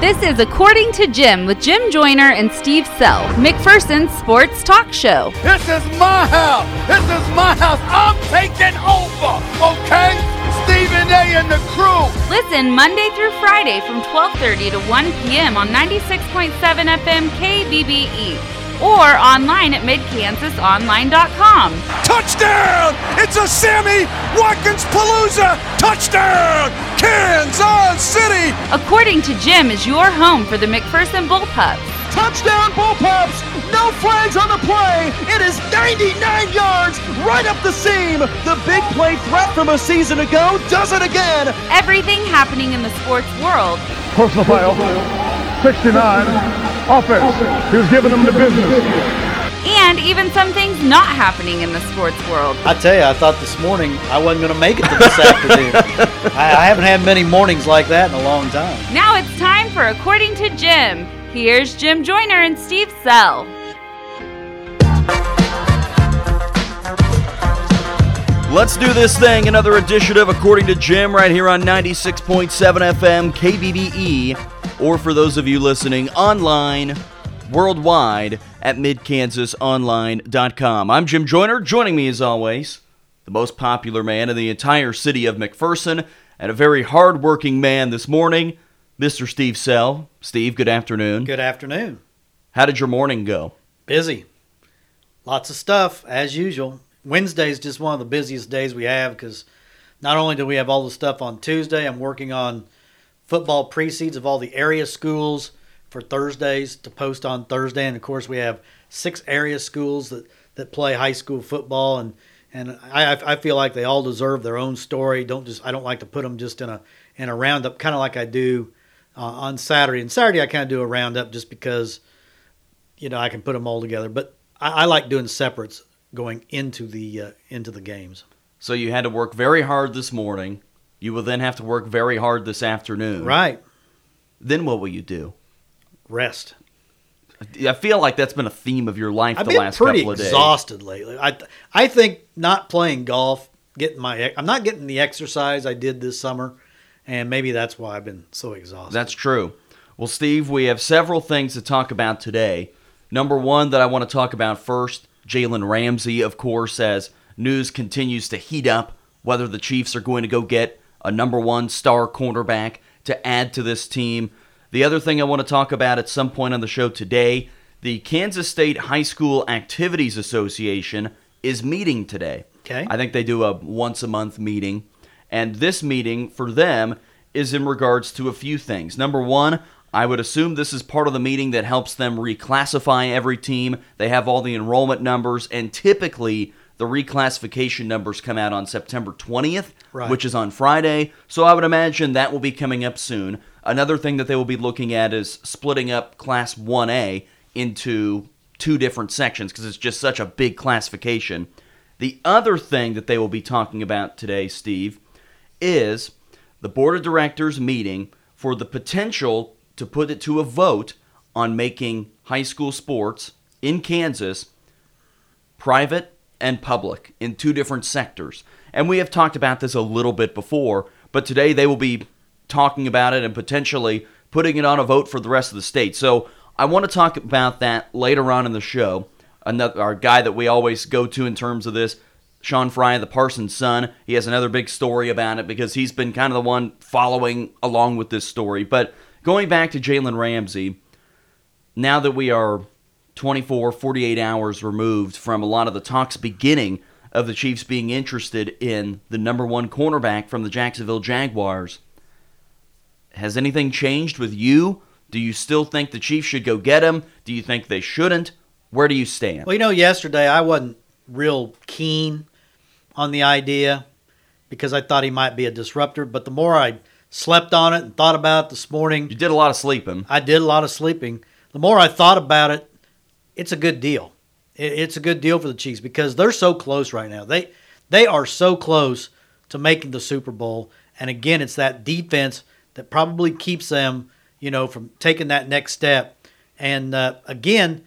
This is According to Jim with Jim Joyner and Steve Sell, McPherson's sports talk show. This is my house. This is my house. I'm taking over, okay? Stephen A. and the crew. Listen Monday through Friday from 12:30 to 1 p.m. on 96.7 FM KBBE or online at MidKansasOnline.com. Touchdown! It's a Sammy Watkins-Palooza! Touchdown! Kansas City! According to Jim is your home for the McPherson Bullpups. Touchdown Bullpups! No flags on the play! It is 99 yards right up the seam! The big play threat from a season ago does it again! Everything happening in the sports world. Personal foul, 69, offense. He was giving them the business. And even some things not happening in the sports world. I tell you, I thought this morning I wasn't going to make it to this afternoon. I haven't had many mornings like that in a long time. Now it's time for According to Jim. Here's Jim Joyner and Steve Sell. Let's do this thing. Another edition of According to Jim right here on 96.7 FM KBBE. Or for those of you listening online, worldwide, at MidKansasOnline.com. I'm Jim Joyner. Joining me as always, the most popular man in the entire city of McPherson and a very hard-working man this morning, Mr. Steve Sell. Steve, good afternoon. Good afternoon. How did your morning go? Busy. Lots of stuff, as usual. Wednesday is just one of the busiest days we have because not only do we have all the stuff on Tuesday, I'm working on football pre-seeds of all the area schools for Thursdays to post on Thursday. And, of course, we have six area schools that play high school football, and I feel like they all deserve their own story. I don't like to put them just in a roundup, kind of like I do on Saturday. And Saturday I kind of do a roundup just because, I can put them all together. But I like doing separates going into the games. So you had to work very hard this morning. You will then have to work very hard this afternoon. Right. Then what will you do? Rest. I feel like that's been a theme of your life the last couple of days. I've been pretty exhausted lately. I think not playing golf, I'm not getting the exercise I did this summer. And maybe that's why I've been so exhausted. That's true. Well, Steve, we have several things to talk about today. Number one that I want to talk about first, Jalen Ramsey, of course, as news continues to heat up whether the Chiefs are going to go get a number one star cornerback to add to this team. The other thing I want to talk about at some point on the show today, the Kansas State High School Activities Association is meeting today. Okay. I think they do a once-a-month meeting. And this meeting for them is in regards to a few things. Number one, I would assume this is part of the meeting that helps them reclassify every team. They have all the enrollment numbers, and typically the reclassification numbers come out on September 20th, right, which is on Friday. So I would imagine that will be coming up soon. Another thing that they will be looking at is splitting up Class 1A into two different sections because it's just such a big classification. The other thing that they will be talking about today, Steve, is the board of directors meeting for the potential to put it to a vote on making high school sports in Kansas private and public in two different sectors. And we have talked about this a little bit before, but today they will be talking about it and potentially putting it on a vote for the rest of the state. So I want to talk about that later on in the show. Our guy that we always go to in terms of this, Sean Fry, the Parsons' son, he has another big story about it because he's been kind of the one following along with this story. But going back to Jalen Ramsey, now that we are 24, 48 hours removed from a lot of the talks beginning of the Chiefs being interested in the number one cornerback from the Jacksonville Jaguars, has anything changed with you? Do you still think the Chiefs should go get him? Do you think they shouldn't? Where do you stand? Well, yesterday I wasn't real keen on the idea because I thought he might be a disruptor, but the more I slept on it and thought about it this morning... You did a lot of sleeping. I did a lot of sleeping. The more I thought about it, it's a good deal. It's a good deal for the Chiefs because they're so close right now. They are so close to making the Super Bowl, and again, it's that defense that probably keeps them, from taking that next step. And again,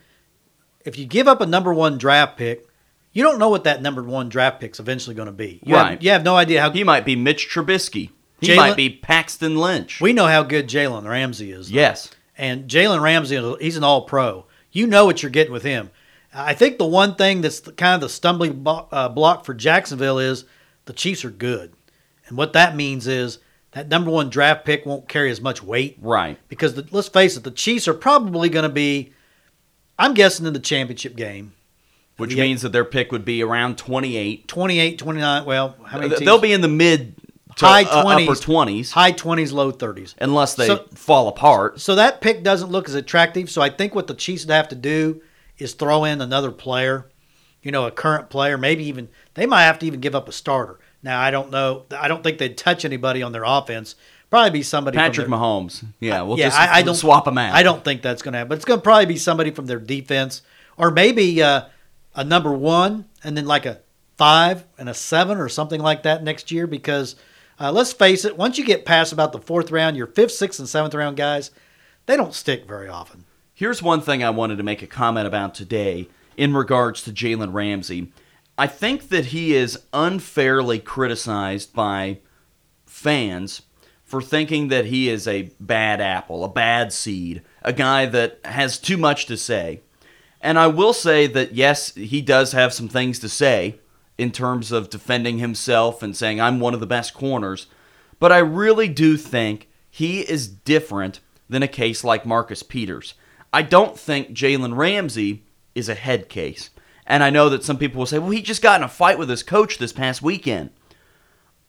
if you give up a number one draft pick, you don't know what that number one draft pick's eventually going to be. You have no idea how he might be. Mitch Trubisky. He might be Paxton Lynch. We know how good Jalen Ramsey is, though. Yes. And Jalen Ramsey, he's an all-pro. You know what you're getting with him. I think the one thing that's kind of the stumbling block for Jacksonville is the Chiefs are good. And what that means is that number one draft pick won't carry as much weight. Right. Because let's face it, the Chiefs are probably going to be, I'm guessing, in the championship game. Which means that their pick would be around 28. 28, 29, well, how many teams? They'll be in the mid to high 20s, upper 20s. High 20s, low 30s. Unless they fall apart. So that pick doesn't look as attractive. So I think what the Chiefs would have to do is throw in another player, you know, a current player, maybe even, they might have to even give up a starter. Now, I don't know. I don't think they'd touch anybody on their offense. Probably be somebody Patrick from Mahomes. Yeah, we'll swap them out. I don't think that's going to happen. But it's going to probably be somebody from their defense, or maybe a number one and then like a 5 and a 7 or something like that next year, because let's face it, once you get past about the 4th round, your 5th, 6th, and 7th round guys, they don't stick very often. Here's one thing I wanted to make a comment about today in regards to Jalen Ramsey. I think that he is unfairly criticized by fans for thinking that he is a bad apple, a bad seed, a guy that has too much to say. And I will say that, yes, he does have some things to say in terms of defending himself and saying, I'm one of the best corners. But I really do think he is different than a case like Marcus Peters. I don't think Jalen Ramsey is a head case. And I know that some people will say, well, he just got in a fight with his coach this past weekend.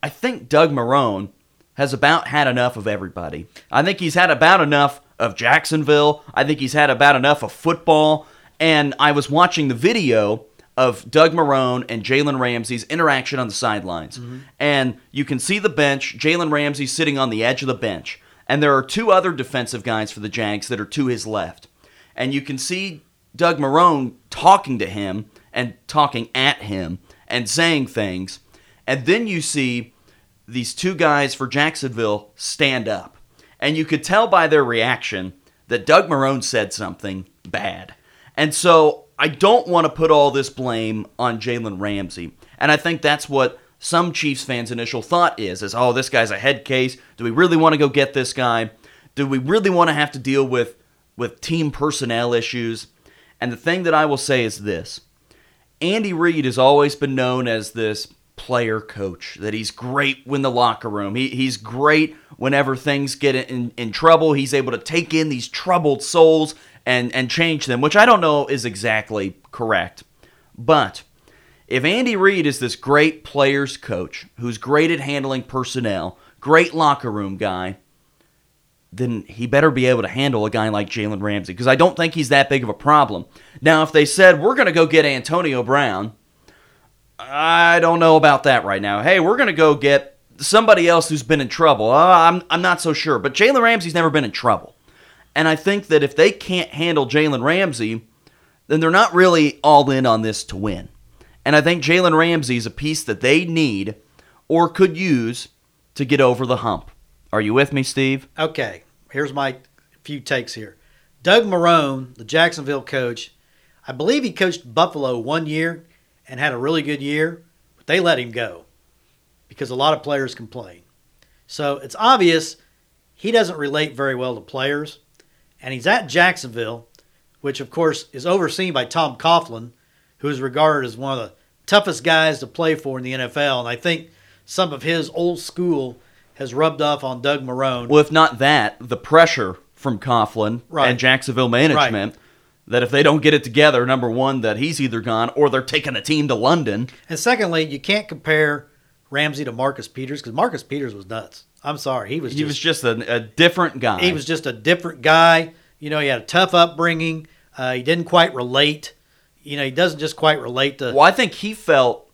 I think Doug Marrone has about had enough of everybody. I think he's had about enough of Jacksonville. I think he's had about enough of football. And I was watching the video of Doug Marrone and Jalen Ramsey's interaction on the sidelines. Mm-hmm. And you can see the bench, Jalen Ramsey sitting on the edge of the bench. And there are two other defensive guys for the Jags that are to his left. And you can see Doug Marrone talking to him and talking at him and saying things. And then you see these two guys for Jacksonville stand up. And you could tell by their reaction that Doug Marrone said something bad. And so I don't want to put all this blame on Jalen Ramsey. And I think that's what some Chiefs fans' initial thought is, oh, this guy's a head case. Do we really want to go get this guy? Do we really want to have to deal with team personnel issues? And the thing that I will say is this. Andy Reid has always been known as this player coach, that he's great in the locker room. He's great whenever things get in trouble. He's able to take in these troubled souls and change them, which I don't know is exactly correct. But if Andy Reid is this great players coach who's great at handling personnel, great locker room guy, then he better be able to handle a guy like Jalen Ramsey, because I don't think he's that big of a problem. Now, if they said, we're going to go get Antonio Brown, I don't know about that right now. Hey, we're going to go get somebody else who's been in trouble. I'm not so sure, but Jalen Ramsey's never been in trouble. And I think that if they can't handle Jalen Ramsey, then they're not really all in on this to win. And I think Jalen Ramsey is a piece that they need or could use to get over the hump. Are you with me, Steve? Okay. Here's my few takes here. Doug Marrone, the Jacksonville coach, I believe he coached Buffalo 1 year and had a really good year, but they let him go because a lot of players complain. So it's obvious he doesn't relate very well to players, and he's at Jacksonville, which, of course, is overseen by Tom Coughlin, who is regarded as one of the toughest guys to play for in the NFL, and I think some of his old school has rubbed off on Doug Marrone. Well, if not that, the pressure from Coughlin and Jacksonville management that if they don't get it together, number one, that he's either gone or they're taking the team to London. And secondly, you can't compare Ramsey to Marcus Peters, because Marcus Peters was nuts. I'm sorry. He was just a different guy. He was just a different guy. You know, he had a tough upbringing. He didn't quite relate. You know, he doesn't just quite relate to... Well, I think he felt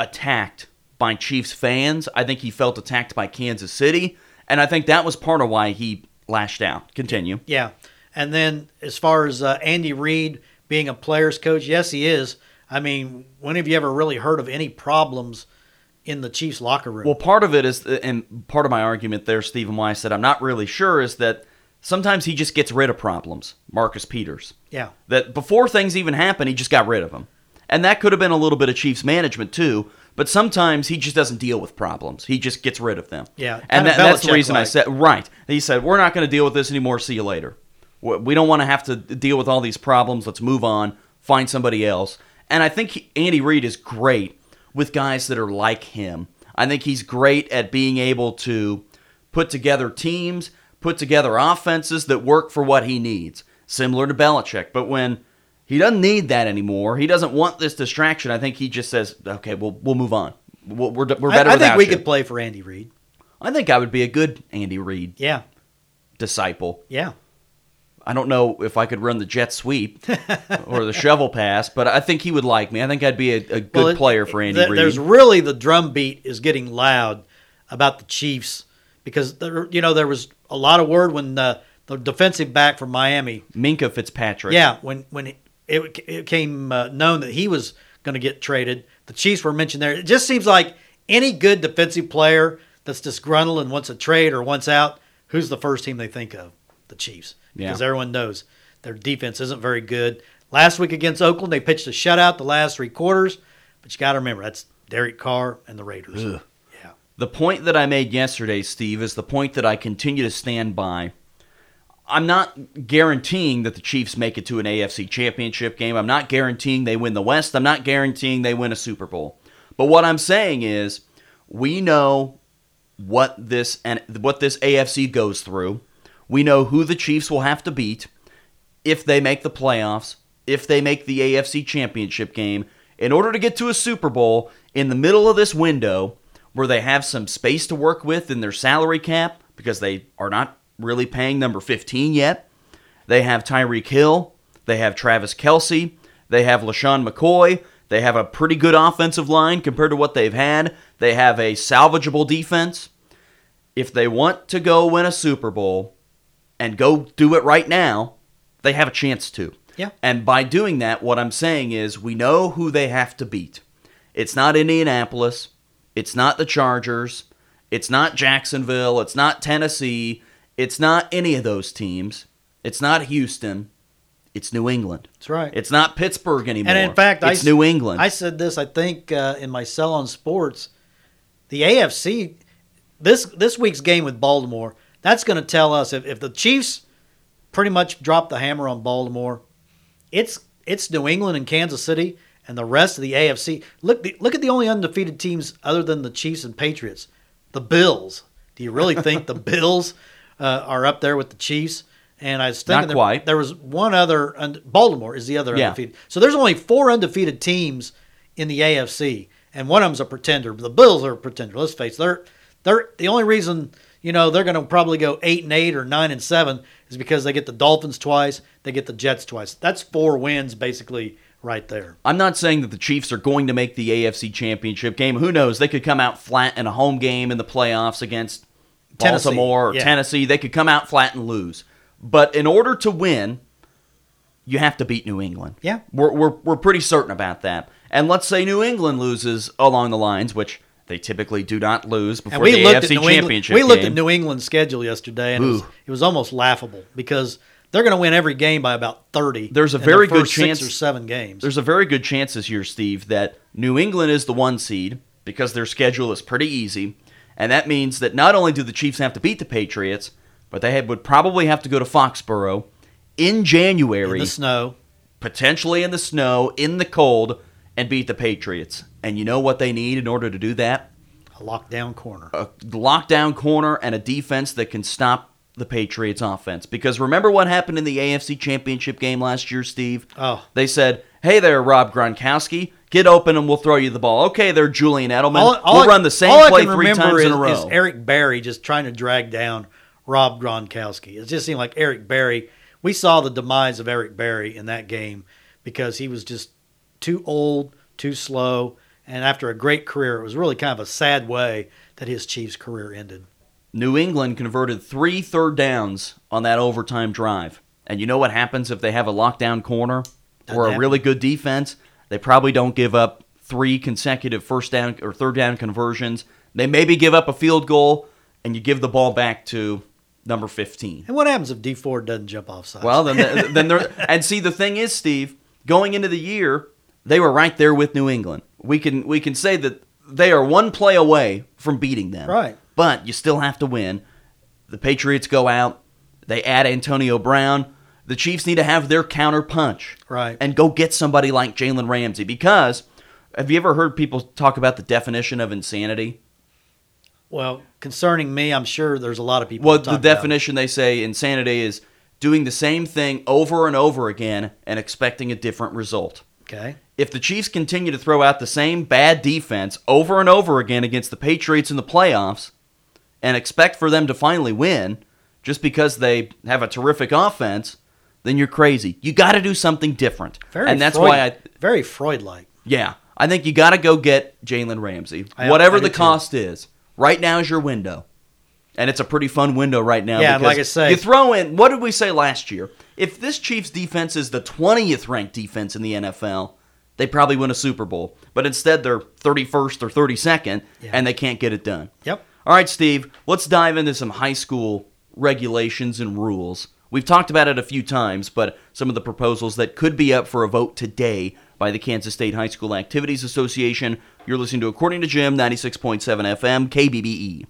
attacked by Chiefs fans. I think he felt attacked by Kansas City, and I think that was part of why he lashed out. Continue. Yeah, and then as far as Andy Reid being a player's coach, yes, he is. I mean, when have you ever really heard of any problems in the Chiefs locker room? Well, part of it is, and part of my argument there, Stephen, why I said I'm not really sure, is that sometimes he just gets rid of problems, Marcus Peters. Yeah. That before things even happen, he just got rid of them. And that could have been a little bit of Chiefs management, too, But sometimes he just doesn't deal with problems. He just gets rid of them. Yeah, and that's the reason I said, right. He said, we're not going to deal with this anymore. See you later. We don't want to have to deal with all these problems. Let's move on. Find somebody else. And I think Andy Reid is great with guys that are like him. I think he's great at being able to put together teams, put together offenses that work for what he needs, similar to Belichick. But when he doesn't need that anymore, he doesn't want this distraction, I think he just says, okay, we'll move on. We're better without you. I think we could play for Andy Reid. I think I would be a good Andy Reid disciple. Yeah. I don't know if I could run the jet sweep or the shovel pass, but I think he would like me. I think I'd be a good player for Andy Reid. There's really the drumbeat is getting loud about the Chiefs because there was a lot of word when the defensive back from Miami, Minkah Fitzpatrick, when it came known that he was going to get traded, the Chiefs were mentioned there. It just seems like any good defensive player that's disgruntled and wants a trade or wants out, who's the first team they think of? The Chiefs. Because everyone knows their defense isn't very good. Last week against Oakland, they pitched a shutout the last three quarters. But you got to remember, that's Derek Carr and the Raiders. Ugh. Yeah. The point that I made yesterday, Steve, is the point that I continue to stand by. I'm not guaranteeing that the Chiefs make it to an AFC championship game. I'm not guaranteeing they win the West. I'm not guaranteeing they win a Super Bowl. But what I'm saying is we know what this AFC goes through. We know who the Chiefs will have to beat if they make the playoffs, if they make the AFC Championship game, in order to get to a Super Bowl in the middle of this window where they have some space to work with in their salary cap because they are not really paying number 15 yet. They have Tyreek Hill. They have Travis Kelce. They have LaShawn McCoy. They have a pretty good offensive line compared to what they've had. They have a salvageable defense. If they want to go win a Super Bowl and go do it right now, they have a chance to. Yeah. And by doing that, what I'm saying is we know who they have to beat. It's not Indianapolis. It's not the Chargers. It's not Jacksonville. It's not Tennessee. It's not any of those teams. It's not Houston. It's New England. That's right. It's not Pittsburgh anymore. And in fact, it's New England. I said this, I think, in my cell on sports. The AFC, this week's game with Baltimore, that's going to tell us if the Chiefs pretty much drop the hammer on Baltimore, it's New England and Kansas City and the rest of the AFC. Look at the only undefeated teams other than the Chiefs and Patriots, the Bills. Do you really think the Bills are up there with the Chiefs? And I was thinking there was one other. Baltimore is the other undefeated. So there's only four undefeated teams in the AFC, and one of them's a pretender. The Bills are a pretender. Let's face it. They're the only reason. They're going to probably go 8-8 or 9-7 is because they get the Dolphins twice, they get the Jets twice. That's four wins basically right there. I'm not saying that the Chiefs are going to make the AFC Championship game. Who knows? They could come out flat in a home game in the playoffs against Baltimore or Tennessee. They could come out flat and lose. But in order to win, you have to beat New England. Yeah. We're pretty certain about that. And let's say New England loses along the lines, which they typically do not lose before the AFC Championship game. We looked at New England's schedule yesterday, and it was almost laughable because they're going to win every game by about 30. There's a very good chance 6 or 7 games. There's a very good chance this year, Steve, that New England is the 1 seed because their schedule is pretty easy, and that means that not only do the Chiefs have to beat the Patriots, but they would probably have to go to Foxborough in January, in the snow, potentially in the snow, in the cold, and beat the Patriots. And you know what they need in order to do that? A lockdown corner. A lockdown corner and a defense that can stop the Patriots' offense. Because remember what happened in the AFC Championship game last year, Steve? Oh. They said, hey there, Rob Gronkowski, get open and we'll throw you the ball. Okay there, Julian Edelman, we'll run the same play 3 times in a row. All I can remember is Eric Berry just trying to drag down Rob Gronkowski. It just seemed like Eric Berry, we saw the demise of Eric Berry in that game because he was just too old, too slow. And after a great career, it was really kind of a sad way that his Chiefs career ended. New England converted 3 third downs on that overtime drive. And you know what happens if they have a lockdown corner or a really good defense? They probably don't give up 3 consecutive first down or third down conversions. They maybe give up a field goal, and you give the ball back to number 15. And what happens if D Ford doesn't jump offsides? Well, then they're – and see, the thing is, Steve, going into the year, they were right there with New England. We can say that They are one play away from beating them. Right. But you still have to win. The Patriots go out. They add Antonio Brown. The Chiefs need to have their counter punch. Right. And go get somebody like Jalen Ramsey. Because have you ever heard people talk about the definition of insanity? Well, concerning me, I'm sure there's a lot of people. Well, the definition they say insanity is doing the same thing over and over again and expecting a different result. Okay. If the Chiefs continue to throw out the same bad defense over and over again against the Patriots in the playoffs and expect for them to finally win just because they have a terrific offense, then you're crazy. You got to do something different. Very Freud-like. Yeah. I think you got to go get Jalen Ramsey. Whatever the cost is. Right now is your window. And it's a pretty fun window right now. Yeah, like I say. You throw in, what did we say last year? If this Chiefs defense is the 20th ranked defense in the NFL, they probably win a Super Bowl. But instead, they're 31st or 32nd, and they can't get it done. Yep. All right, Steve, let's dive into some high school regulations and rules. We've talked about it a few times, but some of the proposals that could be up for a vote today by the Kansas State High School Activities Association. You're listening to According to Jim, 96.7 FM, KBBE.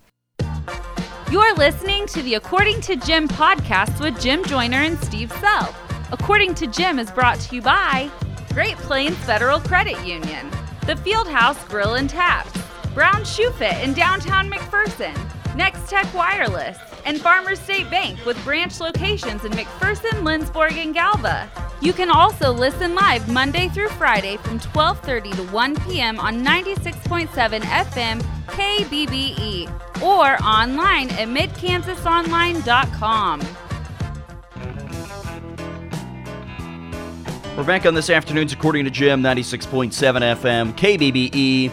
You're listening to the According to Jim podcast with Jim Joyner and Steve Self. According to Jim is brought to you by Great Plains Federal Credit Union, The Fieldhouse Grill and Taps, Brown Shoe Fit in downtown McPherson, Next Tech Wireless, and Farmers State Bank with branch locations in McPherson, Lindsborg, and Galva. You can also listen live Monday through Friday from 12:30 to 1 p.m. on 96.7 FM KBBE or online at MidKansasOnline.com. We're back on this afternoon's According to Jim, 96.7 FM KBBE.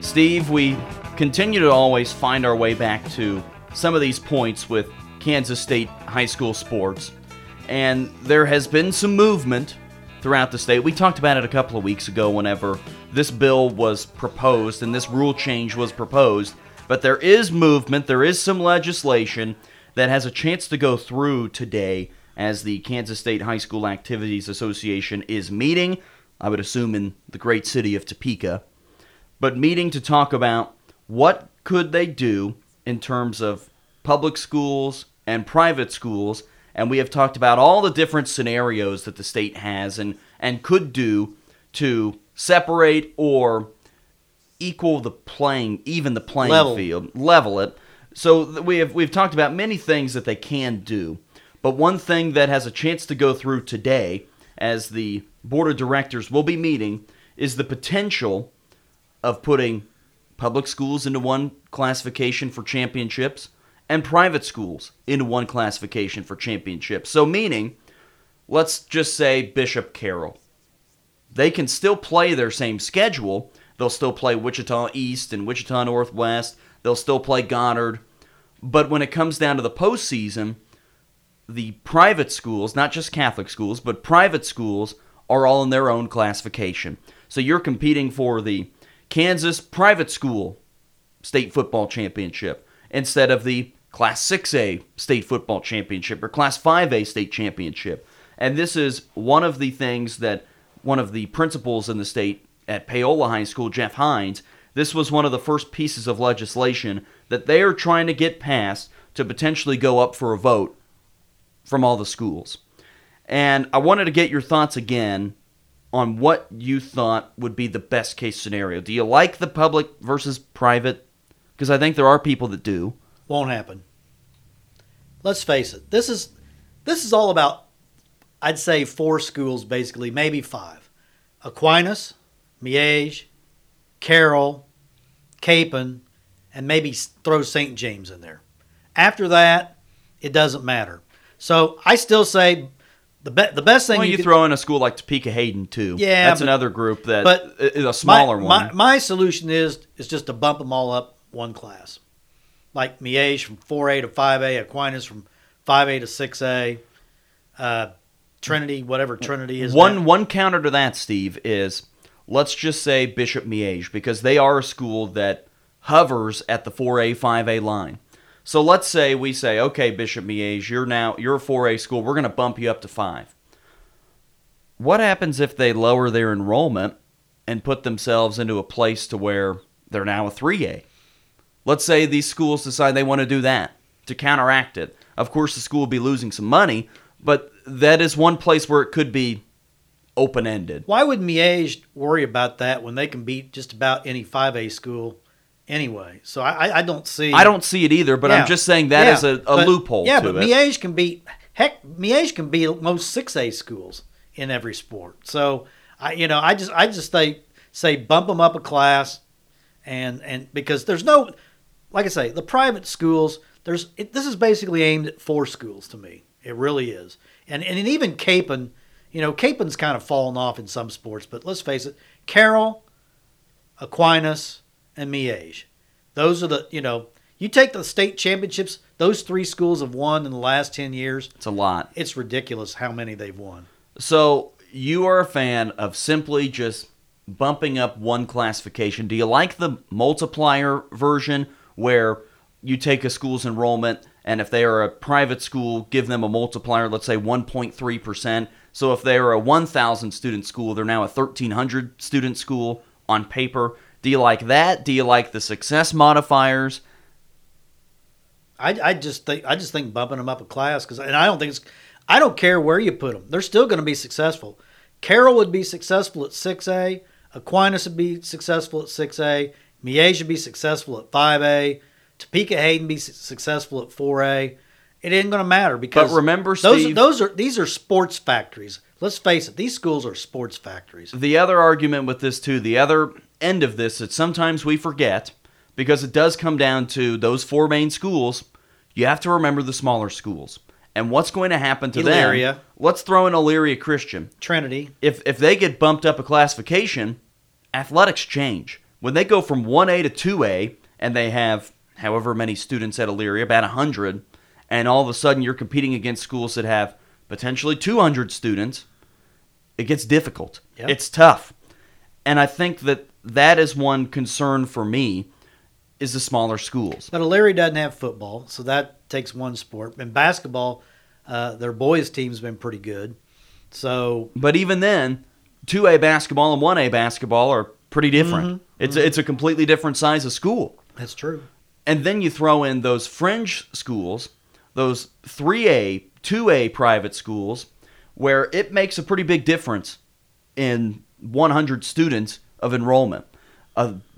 Steve, we continue to always find our way back to some of these points with Kansas State high school sports. And there has been some movement throughout the state. We talked about it a couple of weeks ago whenever this bill was proposed and this rule change was proposed. But there is movement. There is some legislation that has a chance to go through today as the Kansas State High School Activities Association is meeting, I would assume in the great city of Topeka, but meeting to talk about what could they do in terms of public schools and private schools. And we have talked about all the different scenarios that the state has and could do to separate or equal the playing, even the playing field, level it. So we've talked about many things that they can do. But one thing that has a chance to go through today, as the board of directors will be meeting, is the potential of putting public schools into one classification for championships and private schools into one classification for championships. So meaning, let's just say Bishop Carroll. They can still play their same schedule. They'll still play Wichita East and Wichita Northwest. They'll still play Goddard. But when it comes down to the postseason, the private schools, not just Catholic schools, but private schools are all in their own classification. So you're competing for the Kansas Private School State Football Championship instead of the Class 6A State Football Championship or Class 5A State Championship. And this is one of the things that one of the principals in the state at Paola High School, Jeff Hines, this was one of the first pieces of legislation that they are trying to get passed to potentially go up for a vote from all the schools. And I wanted to get your thoughts again on what you thought would be the best case scenario. Do you like the public versus private? Because I think there are people that do. Won't happen. Let's face it. This is all about, I'd say, four schools basically, maybe five. Aquinas, Miege, Carroll, Capon, and maybe throw St. James in there. After that, it doesn't matter. So I still say the best thing. Well, you throw in a school like Topeka Hayden too. Yeah, that's another group that is a smaller one. My solution is just to bump them all up one class, like Miege from 4A to 5A, Aquinas from 5A to 6A, Trinity, whatever Trinity is. One counter to that, Steve, is let's just say Bishop Miege, because they are a school that hovers at the 4A 5A line. So let's say we say, okay, Bishop Miege, you're a 4A school. We're going to bump you up to 5. What happens if they lower their enrollment and put themselves into a place to where They're now a 3A. Let's say these schools decide they want to do that to counteract it. Of course, the school will be losing some money, but that is one place where it could be open-ended. Why would Miege worry about that when they can beat just about any 5A school anyway? So I don't see... I don't see it either, but yeah. I'm just saying that is a loophole to it. Yeah, but Miege can beat... Heck, Miege can beat most 6A schools in every sport. So, I just say bump them up a class, and because there's no... Like I say, the private schools, this is basically aimed at four schools to me. It really is. And even Capon... Capon's kind of fallen off in some sports, but let's face it, Carroll, Aquinas, and Miege. Those are the, you take the state championships, those three schools have won in the last 10 years. It's a lot. It's ridiculous how many they've won. So you are a fan of simply just bumping up one classification. Do you like the multiplier version where you take a school's enrollment and if they are a private school, give them a multiplier, let's say 1.3%? So if they were a 1,000-student school, they're now a 1,300-student school on paper. Do you like that? Do you like the success modifiers? I just think bumping them up a class I don't care where you put them. They're still going to be successful. Carroll would be successful at 6A. Aquinas would be successful at 6A. Miege would be successful at 5A. Topeka Hayden would be successful at 4A. It isn't going to matter because these are sports factories. Let's face it, these schools are sports factories. The other argument with this too, the other end of this that sometimes we forget because it does come down to those four main schools, you have to remember the smaller schools. And what's going to happen to them? Let's throw in Elyria Christian. Trinity. If they get bumped up a classification, athletics change. When they go from 1A to 2A and they have however many students at Elyria, about 100, and all of a sudden you're competing against schools that have potentially 200 students, it gets difficult. Yep. It's tough. And I think that is one concern for me is the smaller schools. But Elyria doesn't have football, so that takes one sport. And basketball, their boys' team's been pretty good. But even then, 2A basketball and 1A basketball are pretty different. Mm-hmm. It's a completely different size of school. That's true. And then you throw in those fringe schools, those 3A, 2A private schools, where it makes a pretty big difference in 100 students of enrollment.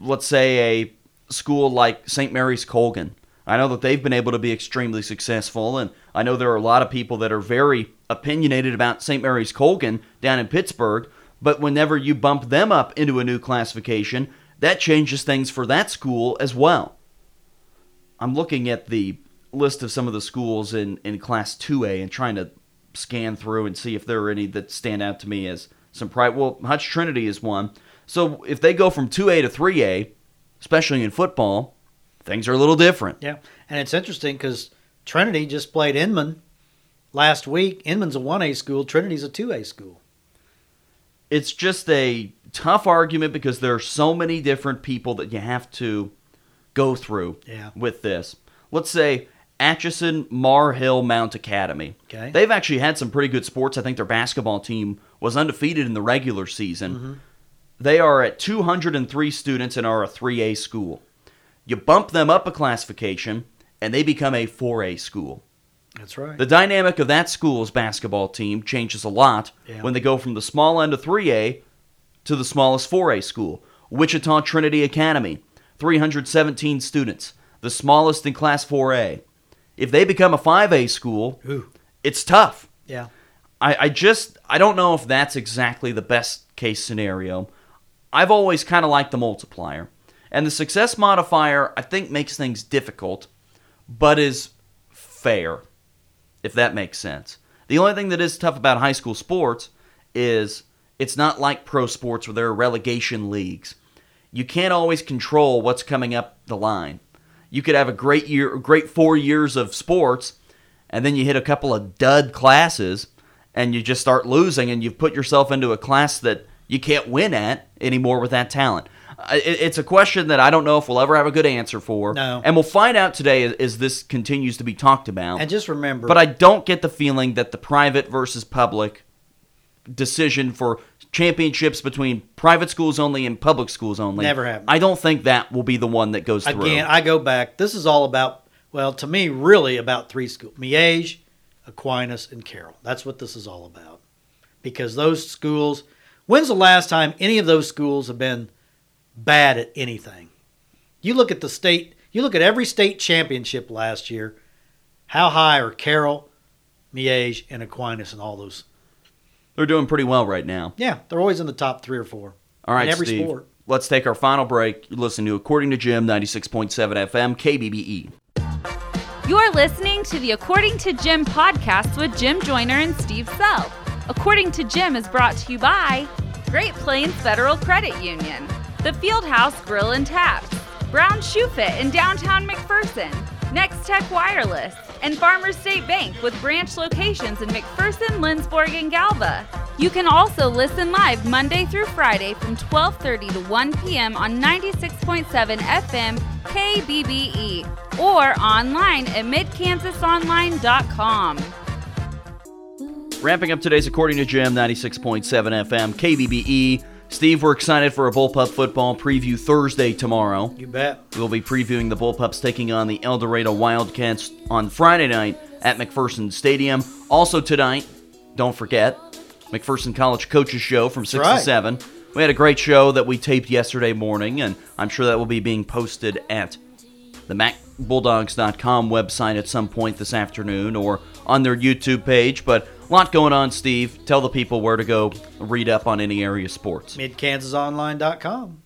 Let's say a school like St. Mary's Colgan. I know that they've been able to be extremely successful, and I know there are a lot of people that are very opinionated about St. Mary's Colgan down in Pittsburgh, but whenever you bump them up into a new classification, that changes things for that school as well. I'm looking at the list of some of the schools in Class 2A and trying to scan through and see if there are any that stand out to me as some private. Well, Hutch Trinity is one. So if they go from 2A to 3A, especially in football, things are a little different. Yeah, and it's interesting because Trinity just played Inman last week. Inman's a 1A school. Trinity's a 2A school. It's just a tough argument because there are so many different people that you have to go through with this. Let's say Atchison-Mar Hill Mount Academy. Okay. They've actually had some pretty good sports. I think their basketball team was undefeated in the regular season. Mm-hmm. They are at 203 students and are a 3A school. You bump them up a classification, and they become a 4A school. That's right. The dynamic of that school's basketball team changes a lot when they go from the small end of 3A to the smallest 4A school. Wichita Trinity Academy, 317 students, the smallest in Class 4A. If they become a 5A school, it's tough. Yeah. I don't know if that's exactly the best case scenario. I've always kind of liked the multiplier. And the success modifier, I think, makes things difficult, but is fair, if that makes sense. The only thing that is tough about high school sports is it's not like pro sports where there are relegation leagues. You can't always control what's coming up the line. You could have a great year, a great 4 years of sports, and then you hit a couple of dud classes, and you just start losing, and you've put yourself into a class that you can't win at anymore with that talent. It's a question that I don't know if we'll ever have a good answer for. No. And we'll find out today as this continues to be talked about. And just remember... But I don't get the feeling that the private versus public decision for championships between private schools only and public schools only. Never happened. I don't think that will be the one that goes through. Again, I go back. This is all about, well, to me, really about three schools. Miege, Aquinas, and Carroll. That's what this is all about. Because those schools, when's the last time any of those schools have been bad at anything? You look at the state, you look at every state championship last year, how high are Carroll, Miege, and Aquinas and all those? They're doing pretty well right now. Yeah, they're always in the top three or four. All right, in every Steve, sport. Let's take our final break. You listen to According to Jim, 96.7 FM, KBBE. You're listening to the According to Jim podcast with Jim Joyner and Steve Self. According to Jim is brought to you by Great Plains Federal Credit Union, The Fieldhouse Grill and Taps, Brown Shoe Fit in downtown McPherson, Next Tech Wireless, and Farmers State Bank with branch locations in McPherson, Lindsborg, and Galva. You can also listen live Monday through Friday from 12:30 to 1 p.m. on 96.7 FM KBBE or online at MidKansasOnline.com. Ramping up today's According to Jim, 96.7 FM KBBE. Steve, we're excited for a Bullpup football preview Thursday tomorrow. You bet. We'll be previewing the Bullpups taking on the El Dorado Wildcats on Friday night at McPherson Stadium. Also tonight, don't forget, McPherson College Coaches Show from 6 to 7. We had a great show that we taped yesterday morning, and I'm sure that will be being posted at the MacBulldogs.com website at some point this afternoon or on their YouTube page, but a lot going on, Steve. Tell the people where to go read up on any area sports. MidKansasOnline.com.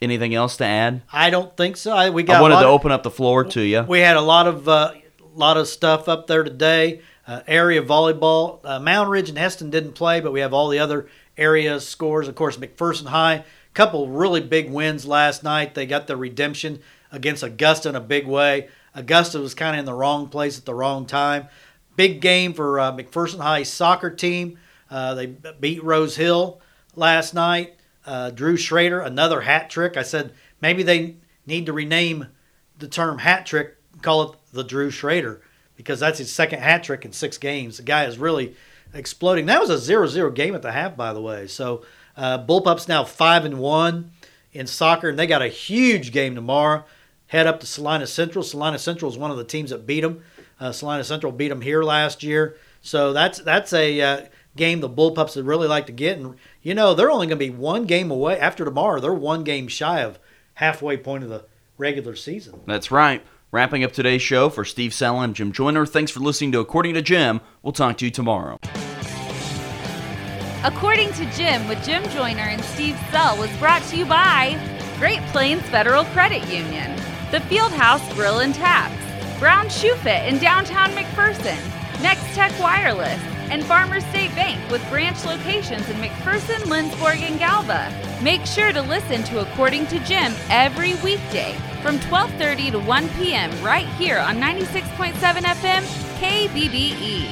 Anything else to add? I don't think so. I wanted to open up the floor to you. We had a lot of stuff up there today. Area volleyball. Mound Ridge and Heston didn't play, but we have all the other area scores. Of course, McPherson High, a couple really big wins last night. They got the redemption against Augusta in a big way. Augusta was kind of in the wrong place at the wrong time. Big game for McPherson High's soccer team. They beat Rose Hill last night. Drew Schrader, another hat trick. I said maybe they need to rename the term hat trick, call it the Drew Schrader, because that's his second hat trick in 6 games. The guy is really exploding. That was a 0-0 game at the half, by the way. So Bullpup's now 5-1 in soccer, and they got a huge game tomorrow. Head up to Salina Central. Salina Central is one of the teams that beat them. Salina Central beat them here last year. So that's a game the Bullpups would really like to get. And, you know, they're only going to be 1 game away. After tomorrow, they're 1 game shy of halfway point of the regular season. That's right. Wrapping up today's show for Steve Sell and Jim Joyner. Thanks for listening to According to Jim. We'll talk to you tomorrow. According to Jim with Jim Joyner and Steve Sell was brought to you by Great Plains Federal Credit Union, The Fieldhouse Grill and Taps, Brown Shoe Fit in downtown McPherson, Next Tech Wireless, and Farmers State Bank with branch locations in McPherson, Lindsborg, and Galva. Make sure to listen to According to Jim every weekday from 12:30 to 1 p.m. right here on 96.7 FM KBBE.